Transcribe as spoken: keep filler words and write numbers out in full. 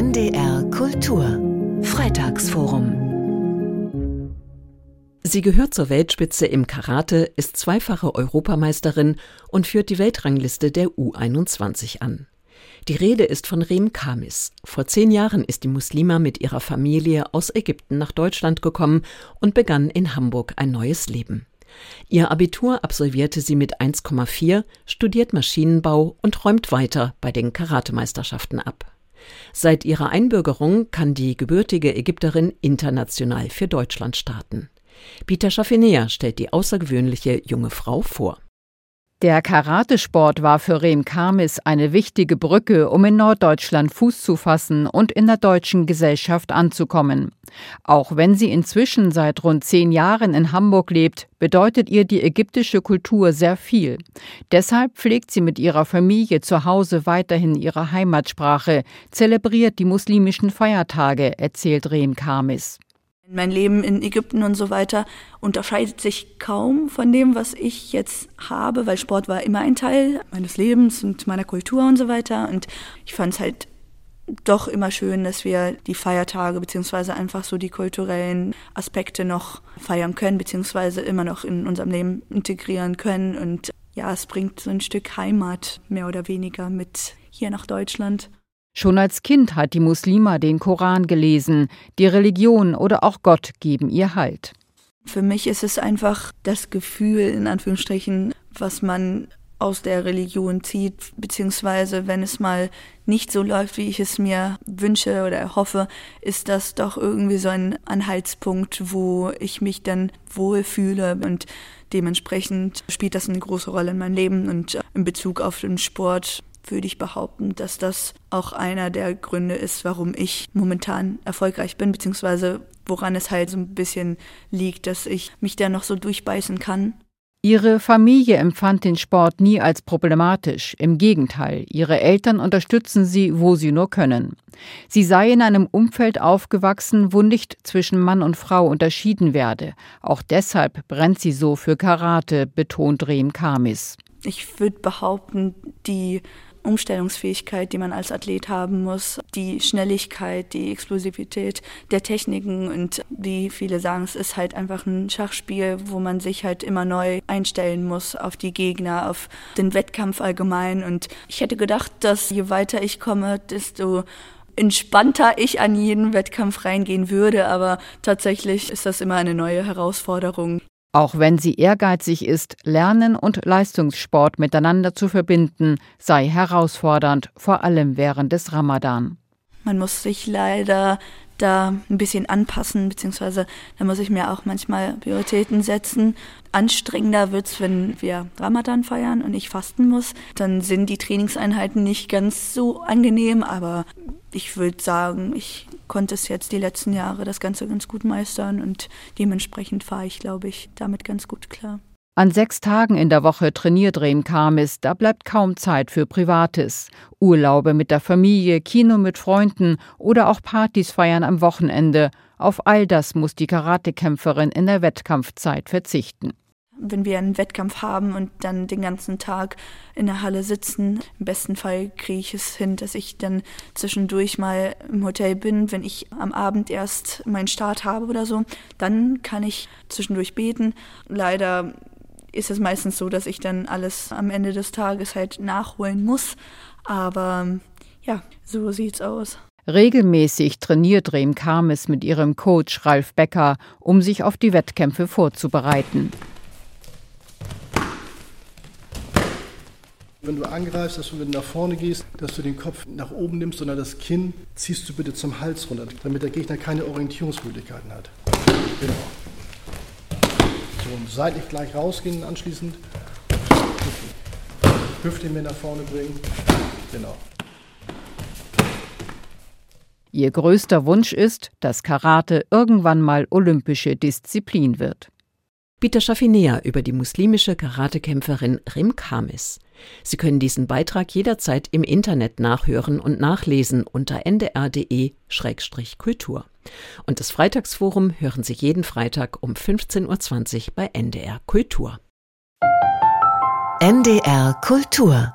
N D R Kultur Freitagsforum. Sie gehört zur Weltspitze im Karate, ist zweifache Europameisterin und führt die Weltrangliste der U einundzwanzig an. Die Rede ist von Reem Khamis. Vor zehn Jahren ist die Muslima mit ihrer Familie aus Ägypten nach Deutschland gekommen und begann in Hamburg ein neues Leben. Ihr Abitur absolvierte sie mit eins Komma vier, studiert Maschinenbau und räumt weiter bei den Karatemeisterschaften ab. Seit ihrer Einbürgerung kann die gebürtige Ägypterin international für Deutschland starten. Peter Schaffinea stellt die außergewöhnliche junge Frau vor. Der Karatesport war für Reem Khamis eine wichtige Brücke, um in Norddeutschland Fuß zu fassen und in der deutschen Gesellschaft anzukommen. Auch wenn sie inzwischen seit rund zehn Jahren in Hamburg lebt, bedeutet ihr die ägyptische Kultur sehr viel. Deshalb pflegt sie mit ihrer Familie zu Hause weiterhin ihre Heimatsprache, zelebriert die muslimischen Feiertage, erzählt Reem Khamis. Mein Leben in Ägypten und so weiter unterscheidet sich kaum von dem, was ich jetzt habe, weil Sport war immer ein Teil meines Lebens und meiner Kultur und so weiter. Und ich fand es halt doch immer schön, dass wir die Feiertage beziehungsweise einfach so die kulturellen Aspekte noch feiern können, beziehungsweise immer noch in unserem Leben integrieren können. Und ja, es bringt so ein Stück Heimat mehr oder weniger mit hier nach Deutschland. Schon als Kind hat die Muslima den Koran gelesen. Die Religion oder auch Gott geben ihr Halt. Für mich ist es einfach das Gefühl, in Anführungsstrichen, was man aus der Religion zieht, beziehungsweise wenn es mal nicht so läuft, wie ich es mir wünsche oder erhoffe, ist das doch irgendwie so ein Anhaltspunkt, wo ich mich dann wohlfühle und dementsprechend spielt das eine große Rolle in meinem Leben und in Bezug auf den Sport würde ich behaupten, dass das auch einer der Gründe ist, warum ich momentan erfolgreich bin, beziehungsweise woran es halt so ein bisschen liegt, dass ich mich da noch so durchbeißen kann. Ihre Familie empfand den Sport nie als problematisch. Im Gegenteil, ihre Eltern unterstützen sie, wo sie nur können. Sie sei in einem Umfeld aufgewachsen, wo nicht zwischen Mann und Frau unterschieden werde. Auch deshalb brennt sie so für Karate, betont Reem Khamis. Ich würde behaupten, die Umstellungsfähigkeit, die man als Athlet haben muss, die Schnelligkeit, die Explosivität der Techniken und wie viele sagen, es ist halt einfach ein Schachspiel, wo man sich halt immer neu einstellen muss auf die Gegner, auf den Wettkampf allgemein. Und ich hätte gedacht, dass je weiter ich komme, desto entspannter ich an jeden Wettkampf reingehen würde, aber tatsächlich ist das immer eine neue Herausforderung. Auch wenn sie ehrgeizig ist, Lernen und Leistungssport miteinander zu verbinden, sei herausfordernd, vor allem während des Ramadan. Man muss sich leider da ein bisschen anpassen, beziehungsweise da muss ich mir auch manchmal Prioritäten setzen. Anstrengender wird es, wenn wir Ramadan feiern und ich fasten muss. Dann sind die Trainingseinheiten nicht ganz so angenehm, aber ich würde sagen, ich konnte es jetzt die letzten Jahre das Ganze ganz gut meistern und dementsprechend fahre ich, glaube ich, damit ganz gut klar. An sechs Tagen in der Woche trainiert Reem Khamis, da bleibt kaum Zeit für Privates. Urlaube mit der Familie, Kino mit Freunden oder auch Partys feiern am Wochenende. Auf all das muss die Karatekämpferin in der Wettkampfzeit verzichten. Wenn wir einen Wettkampf haben und dann den ganzen Tag in der Halle sitzen, im besten Fall kriege ich es hin, dass ich dann zwischendurch mal im Hotel bin. Wenn ich am Abend erst meinen Start habe oder so, dann kann ich zwischendurch beten. Leider ist es meistens so, dass ich dann alles am Ende des Tages halt nachholen muss. Aber ja, so sieht's aus. Regelmäßig trainiert Reem Khamis mit ihrem Coach Ralf Becker, um sich auf die Wettkämpfe vorzubereiten. Wenn du angreifst, dass du nach vorne gehst, dass du den Kopf nach oben nimmst, sondern das Kinn ziehst du bitte zum Hals runter, damit der Gegner keine Orientierungsmöglichkeiten hat. Genau. So, und seitlich gleich rausgehen anschließend. Hüfte mir nach vorne bringen. Genau. Ihr größter Wunsch ist, dass Karate irgendwann mal olympische Disziplin wird. Peter Schaffinea über die muslimische Karatekämpferin Reem Khamis. Sie können diesen Beitrag jederzeit im Internet nachhören und nachlesen unter n d r punkt d e slash kultur. Und das Freitagsforum hören Sie jeden Freitag um fünfzehn Uhr zwanzig bei N D R Kultur. N D R Kultur.